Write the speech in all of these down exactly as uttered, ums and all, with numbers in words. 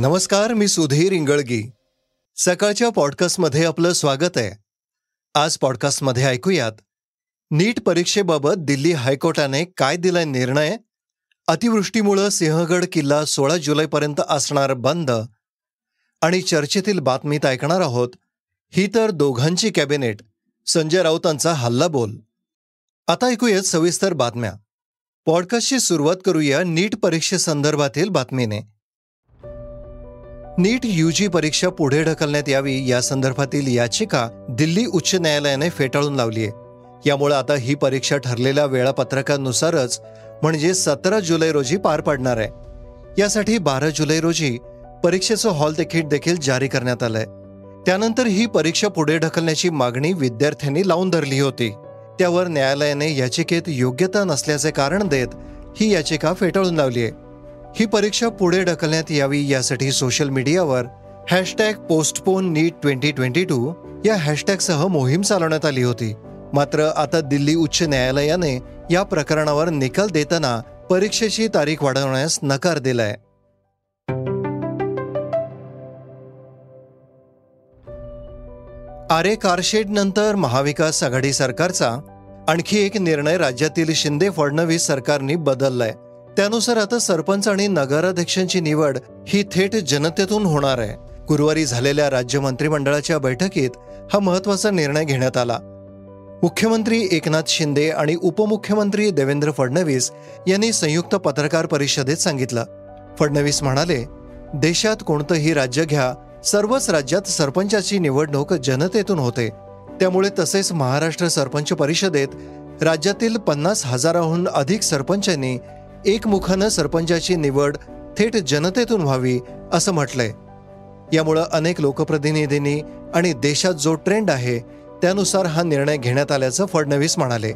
नमस्कार, मी सुधीर इंगळगी. सकाळच्या पॉडकास्टमध्ये आपलं स्वागत आहे. आज पॉडकास्टमध्ये ऐकूयात नीट परीक्षेबाबत दिल्ली हायकोर्टाने काय दिलाय निर्णय, अतिवृष्टीमुळे सिंहगड किल्ला सोळा जुलैपर्यंत असणार बंद, आणि चर्चेतील बातमीत ऐकणार आहोत ही तर दोघांची कॅबिनेट, संजय राऊतांचा हल्लाबोल. आता ऐकूयात सविस्तर बातम्या. पॉडकास्टची सुरुवात करूया नीट परीक्षेसंदर्भातील बातमीने. नीट यूजी परीक्षा पुढे ढकलण्यात यावी यासंदर्भातील याचिका दिल्ली उच्च न्यायालयाने फेटाळून लावली आहे. यामुळे आता ही परीक्षा ठरलेल्या वेळापत्रकानुसारच म्हणजे सतरा जुलै रोजी पार पडणार आहे. यासाठी बारा जुलै रोजी परीक्षेचं हॉल तिकीट देखील जारी करण्यात आलंय. त्यानंतर ही परीक्षा पुढे ढकलण्याची मागणी विद्यार्थ्यांनी लावून धरली होती. त्यावर न्यायालयाने याचिकेत योग्यता नसल्याचे कारण देत ही याचिका फेटाळून लावली आहे. ही परीक्षा पुढे ढकलण्यात यावी यासाठी सोशल मीडियावर hashtag postpone NEET twenty twenty two या हॅशटॅगसह मोहीम चालवण्यात आली होती. मात्र आता दिल्ली उच्च न्यायालयाने या प्रकरणावर निकाल देताना परीक्षेची तारीख वाढवण्यास नकार दिलाय. आरे कारशेड नंतर महाविकास आघाडी सरकारचा आणखी एक निर्णय राज्यातील शिंदे फडणवीस सरकारने बदललाय. त्यानुसार आता सरपंच आणि नगराध्यक्षांची निवड ही थेट जनतेतून होणार आहे. गुरुवारी झालेल्या राज्य मंत्रिमंडळाच्या बैठकीत हा महत्त्वाचा निर्णय घेण्यात आला. मुख्यमंत्री एकनाथ शिंदे आणि उपमुख्यमंत्री देवेंद्र फडणवीस यांनी संयुक्त पत्रकार परिषदेत सांगितलं. फडणवीस म्हणाले, देशात कोणतंही राज्य घ्या, सर्वच राज्यात सरपंचाची निवडणूक जनतेतून होते. त्यामुळे तसेच महाराष्ट्र सरपंच परिषदेत राज्यातील पन्नास हजाराहून अधिक सरपंचांनी एकमुखानं सरपंचाची निवड थेट जनतेतून व्हावी असं म्हटलंय. यामुळं अनेक लोकप्रतिनिधींनी आणि देशात जो ट्रेंड आहे त्यानुसार हा निर्णय घेण्यात आल्याचं फडणवीस म्हणाले.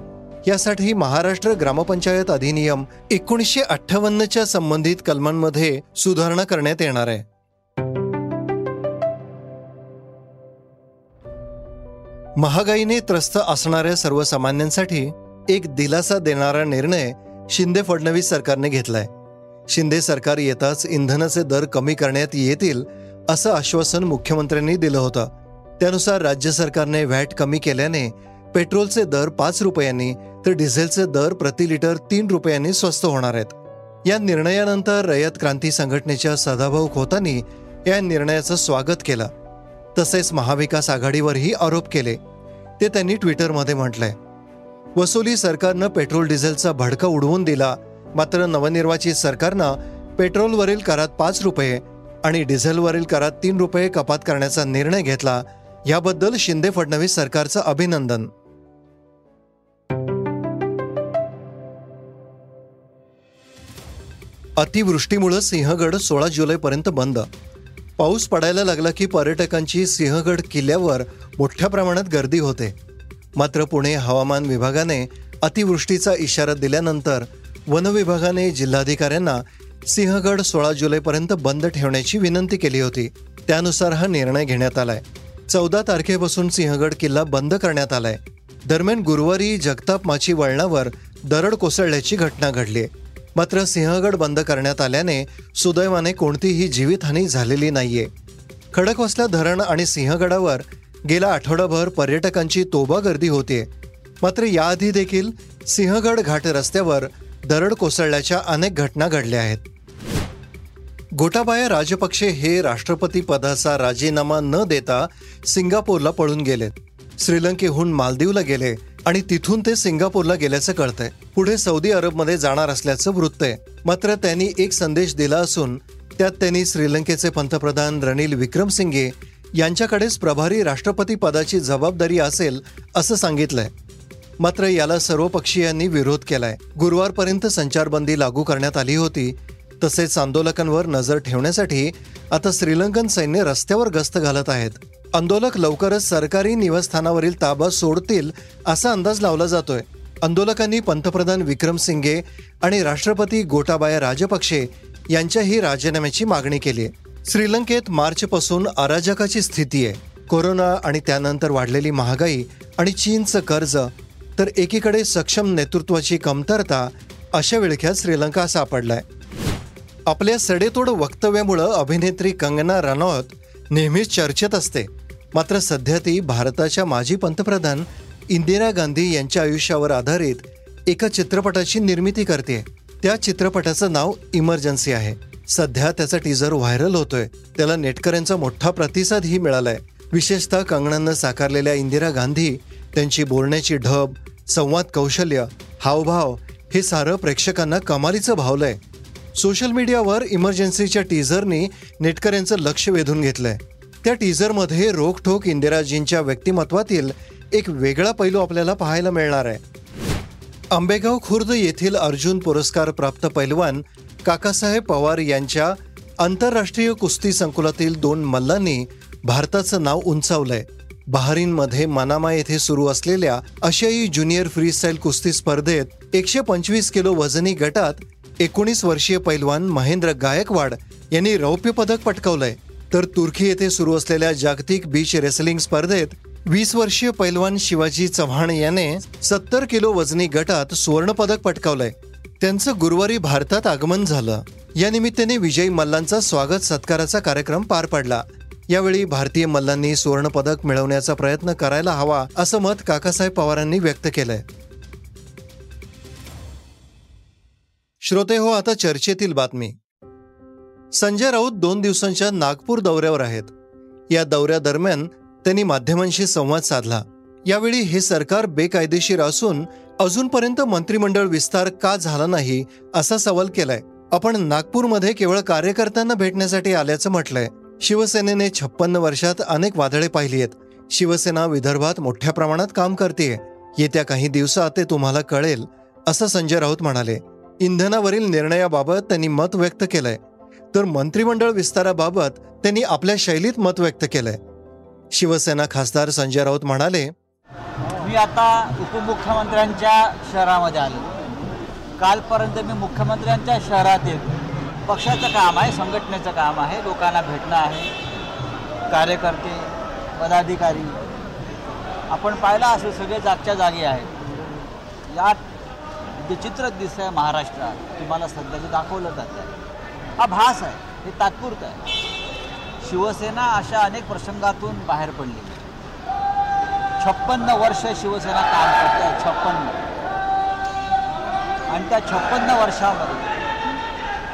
यासाठी महाराष्ट्र ग्रामपंचायत अधिनियम एकोणीसशे अठ्ठावन्नच्या संबंधित कलमांमध्ये सुधारणा करण्यात येणार आहे. महागाईने त्रस्त असणाऱ्या सर्वसामान्यांसाठी एक दिलासा देणारा निर्णय शिंदे फडणवीस सरकारने घेतलाय. शिंदे सरकार येताच इंधनाचे दर कमी करण्यात येतील असं आश्वासन मुख्यमंत्र्यांनी दिलं होतं. त्यानुसार राज्य सरकारने व्हॅट कमी केल्याने पेट्रोलचे दर पाच रुपयांनी तर डिझेलचे दर प्रति लिटर तीन रुपयांनी स्वस्त होणार आहेत. या निर्णयानंतर रयत क्रांती संघटनेच्या सदाभाऊ खोतांनी या निर्णयाचं स्वागत केलं. तसेच महाविकास आघाडीवरही आरोप केले. ते त्यांनी ट्विटरमध्ये म्हटलंय, वसुली सरकारनं पेट्रोल डिझेलचा भडका उडवून दिला, मात्र नवनिर्वाचित सरकारनं पेट्रोलवरील करात पाच रुपये आणि डिझेलवरील करात तीन रुपये कपात करण्याचा निर्णय घेतला. याबद्दल शिंदे फडणवीस सरकारचं अभिनंदन. अतिवृष्टीमुळे सिंहगड सोळा जुलैपर्यंत बंद. पाऊस पडायला लागला की पर्यटकांची सिंहगड किल्ल्यावर मोठ्या प्रमाणात गर्दी होते. मात्र पुणे हवामान विभागाने अतिवृष्टीचा इशारा दिल्यानंतर वन विभागाने जिल्हाधिकाऱ्यांना सिंहगड सोळा जुलैपर्यंत बंद ठेवण्याची विनंती केली होती. त्यानुसार हा निर्णय घेण्यात आलाय. चौदा तारखेपासून सिंहगड किल्ला बंद करण्यात आलाय. दरम्यान गुरुवारी जगताप माची वळणावर दरड कोसळल्याची घटना घडली. मात्र सिंहगड बंद करण्यात आल्याने सुदैवाने कोणतीही जीवितहानी झालेली नाहीये. खडकवासला धरण आणि सिंहगडावर गेला आठवडाभर पर्यटकांची तोबा गर्दी होते. मात्र याआधी देखील सिंहगड घाट रस्त्यावर दरड कोसळल्याच्या अनेक घटना घडल्या आहेत. गोटाबाया राजपक्षे हे राष्ट्रपती पदाचा राजीनामा न देता सिंगापूरला पळून गेलेत. श्रीलंकेहून मालदीवला गेले आणि तिथून ते सिंगापूरला गेल्याचं कळतंय. पुढे सौदी अरबमध्ये जाणार असल्याचं वृत्त आहे. मात्र त्यांनी एक संदेश दिला असून त्यात त्यांनी श्रीलंकेचे पंतप्रधान रनिल विक्रमसिंघे यांच्याकडेच प्रभारी राष्ट्रपती पदाची जबाबदारी असेल असं सांगितलंय. मात्र याला सर्वपक्षीयांनी विरोध केलाय. गुरुवारपर्यंत संचारबंदी लागू करण्यात आली होती. तसेच आंदोलकांवर नजर ठेवण्यासाठी आता श्रीलंकन सैन्य रस्त्यावर गस्त घालत आहेत. आंदोलक लवकरच सरकारी निवासस्थानावरील ताबा सोडतील असा अंदाज लावला जातोय. आंदोलकांनी पंतप्रधान विक्रमसिंघे आणि राष्ट्रपती गोटाबाया राजपक्षे यांच्याही राजीनाम्याची मागणी केली. श्रीलंकेत मार्चपासून अराजकाची स्थिती आहे. कोरोना आणि त्यानंतर वाढलेली महागाई आणि चीनचं कर्ज, तर एकीकडे सक्षम नेतृत्वाची कमतरता, अशा विळख्यात श्रीलंका सापडलाय. आपल्या सडेतोड वक्तव्यामुळं अभिनेत्री कंगना रनौत नेहमीच चर्चेत असते. मात्र सध्या ती भारताच्या माजी पंतप्रधान इंदिरा गांधी यांच्या आयुष्यावर आधारित एका चित्रपटाची निर्मिती करते. त्या चित्रपटाचं नाव इमर्जन्सी आहे. सध्या त्याचा टीझर व्हायरल होतोय. त्याला नेटकऱ्यांचा मोठा प्रतिसादही मिळालाय. विशेषतः कंगनानं साकारलेल्या इंदिरा गांधी, त्यांची बोलण्याची ढब, संवाद कौशल्य, हावभाव हे सारं प्रेक्षकांना कमालीचं भावलंय. सोशल मीडियावर इमर्जन्सीच्या टीझरनी नेटकऱ्यांचं लक्ष वेधून घेतलंय. त्या टीझरमध्ये रोखठोक इंदिराजींच्या व्यक्तिमत्वातील एक वेगळा पैलू आपल्याला पाहायला मिळणार आहे. आंबेगाव खुर्द येथील अर्जुन पुरस्कार प्राप्त पैलवान काकासाहेब पवार यांच्या आंतरराष्ट्रीय कुस्ती संकुलातील दोन मल्लांनी भारताचं नाव उंचावलंय. बहारीनमध्ये मनामा येथे सुरू असलेल्या आशियाई ज्युनियर फ्रीस्टाईल कुस्ती स्पर्धेत एकशे पंचवीस किलो वजनी गटात एकोणीस वर्षीय पैलवान महेंद्र गायकवाड यांनी रौप्य पदक पटकावलंय. तर तुर्की येथे सुरू असलेल्या जागतिक बीच रेसलिंग स्पर्धेत वीस वर्षीय पैलवान शिवाजी चव्हाण याने सत्तर किलो वजनी गटात सुवर्णपदक पटकावलंय. त्यांचं गुरुवारी भारतात आगमन झालं. या निमित्ताने विजयी मल्लांचा स्वागत सत्काराचा कार्यक्रम पार पडला. यावेळी भारतीय मल्लांनी सुवर्णपदक मिळवण्याचा प्रयत्न करायला हवा असं मत काकासाहेब पवारांनी व्यक्त केलंय. श्रोते हो, आता चर्चेतील बातमी. संजय राऊत दोन दिवसांच्या नागपूर दौऱ्यावर आहेत. या दौऱ्यादरम्यान त्यांनी माध्यमांशी संवाद साधला. यावेळी हे सरकार बेकायदेशीर असून अजूनपर्यंत मंत्रिमंडळ विस्तार का झाला नाही असा सवाल केलाय. आपण नागपूरमध्ये केवळ कार्यकर्त्यांना भेटण्यासाठी आल्याचं म्हटलंय. शिवसेनेने छप्पन्न वर्षात अनेक वादळे पाहिली आहेत. शिवसेना विदर्भात मोठ्या प्रमाणात काम करतेय. येत्या काही दिवसात ते तुम्हाला कळेल असं संजय राऊत म्हणाले. इंधनावरील निर्णयाबाबत त्यांनी मत व्यक्त केलंय, तर मंत्रिमंडळ विस्ताराबाबत त्यांनी आपल्या शैलीत मत व्यक्त केलंय. शिवसेना खासदार संजय राऊत म्हणाले, मी आता उपमुख्यमंत्र्यांच्या शहरामध्ये आलो. कालपर्यंत मी मुख्यमंत्र्यांच्या शहरात येतो. पक्षाचं काम आहे, संघटनेचं काम आहे, लोकांना भेटणं आहे, कार्यकर्ते पदाधिकारी आपण पाहिला असेल सगळे जागच्या जागी आहेत. यात विचित्र दिसतं आहे महाराष्ट्रात, तुम्हाला सध्याचं दाखवलं जात आहे. हा भास आहे, हे तात्पुरतं आहे. शिवसेना अशा अनेक प्रसंगातून बाहेर पडली. छप्पन्न वर्ष शिवसेना काम करते आहे, छप्पन्न. आणि त्या छप्पन्न वर्षामध्ये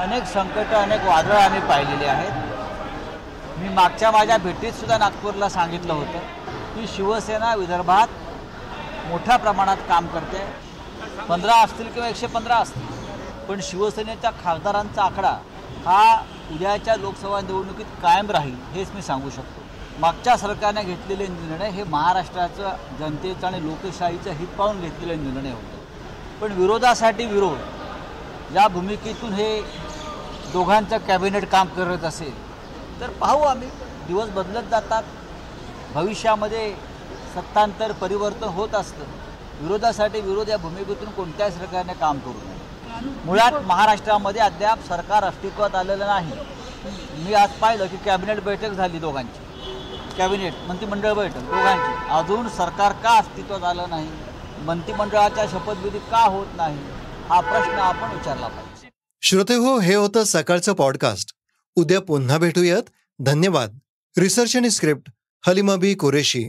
अनेक संकट, अनेक वादळं आम्ही पाहिलेली आहेत. मी मागच्या माझ्या भेटीतसुद्धा नागपूरला सांगितलं होतं की शिवसेना विदर्भात मोठ्या प्रमाणात काम करते. पंधरा असतील किंवा एकशे पंधरा असतील, पण शिवसेनेच्या खासदारांचा आकडा हा उद्याच्या लोकसभा निवडणुकीत कायम राहील हेच मी सांगू शकतो. मागच्या सरकारने घेतलेले निर्णय हे महाराष्ट्राचं जनतेचं आणि लोकशाहीचं हित पाहून घेतलेले निर्णय होते. पण विरोधासाठी विरोध या भूमिकेतून हे दोघांचं कॅबिनेट काम करत असेल तर पाहू आम्ही. दिवस बदलत जातात, भविष्यामध्ये सत्तांतर परिवर्तन होत असतं. विरोधासाठी विरोध या भूमिकेतून कोणत्याही सरकारने काम करू नये. मुळात महाराष्ट्रामध्ये अद्याप सरकार अस्तित्वात आलेलं नाही. मी आज पाहिलं की कॅबिनेट बैठक झाली दोघांची, कॅबिनेट मंत्रिमंडळ बैठक दोघांची. अजून सरकार का अस्तित्वात आलं नाही, मंत्रिमंडळाच्या शपथविधी का होत नाही, हा प्रश्न आपण विचारला पाहिजे. श्रोते हो, हे होतं सकाळचं पॉडकास्ट. उद्या पुन्हा भेटूयात. धन्यवाद. रिसर्च आणि स्क्रिप्ट हलीमबी कुरेशी.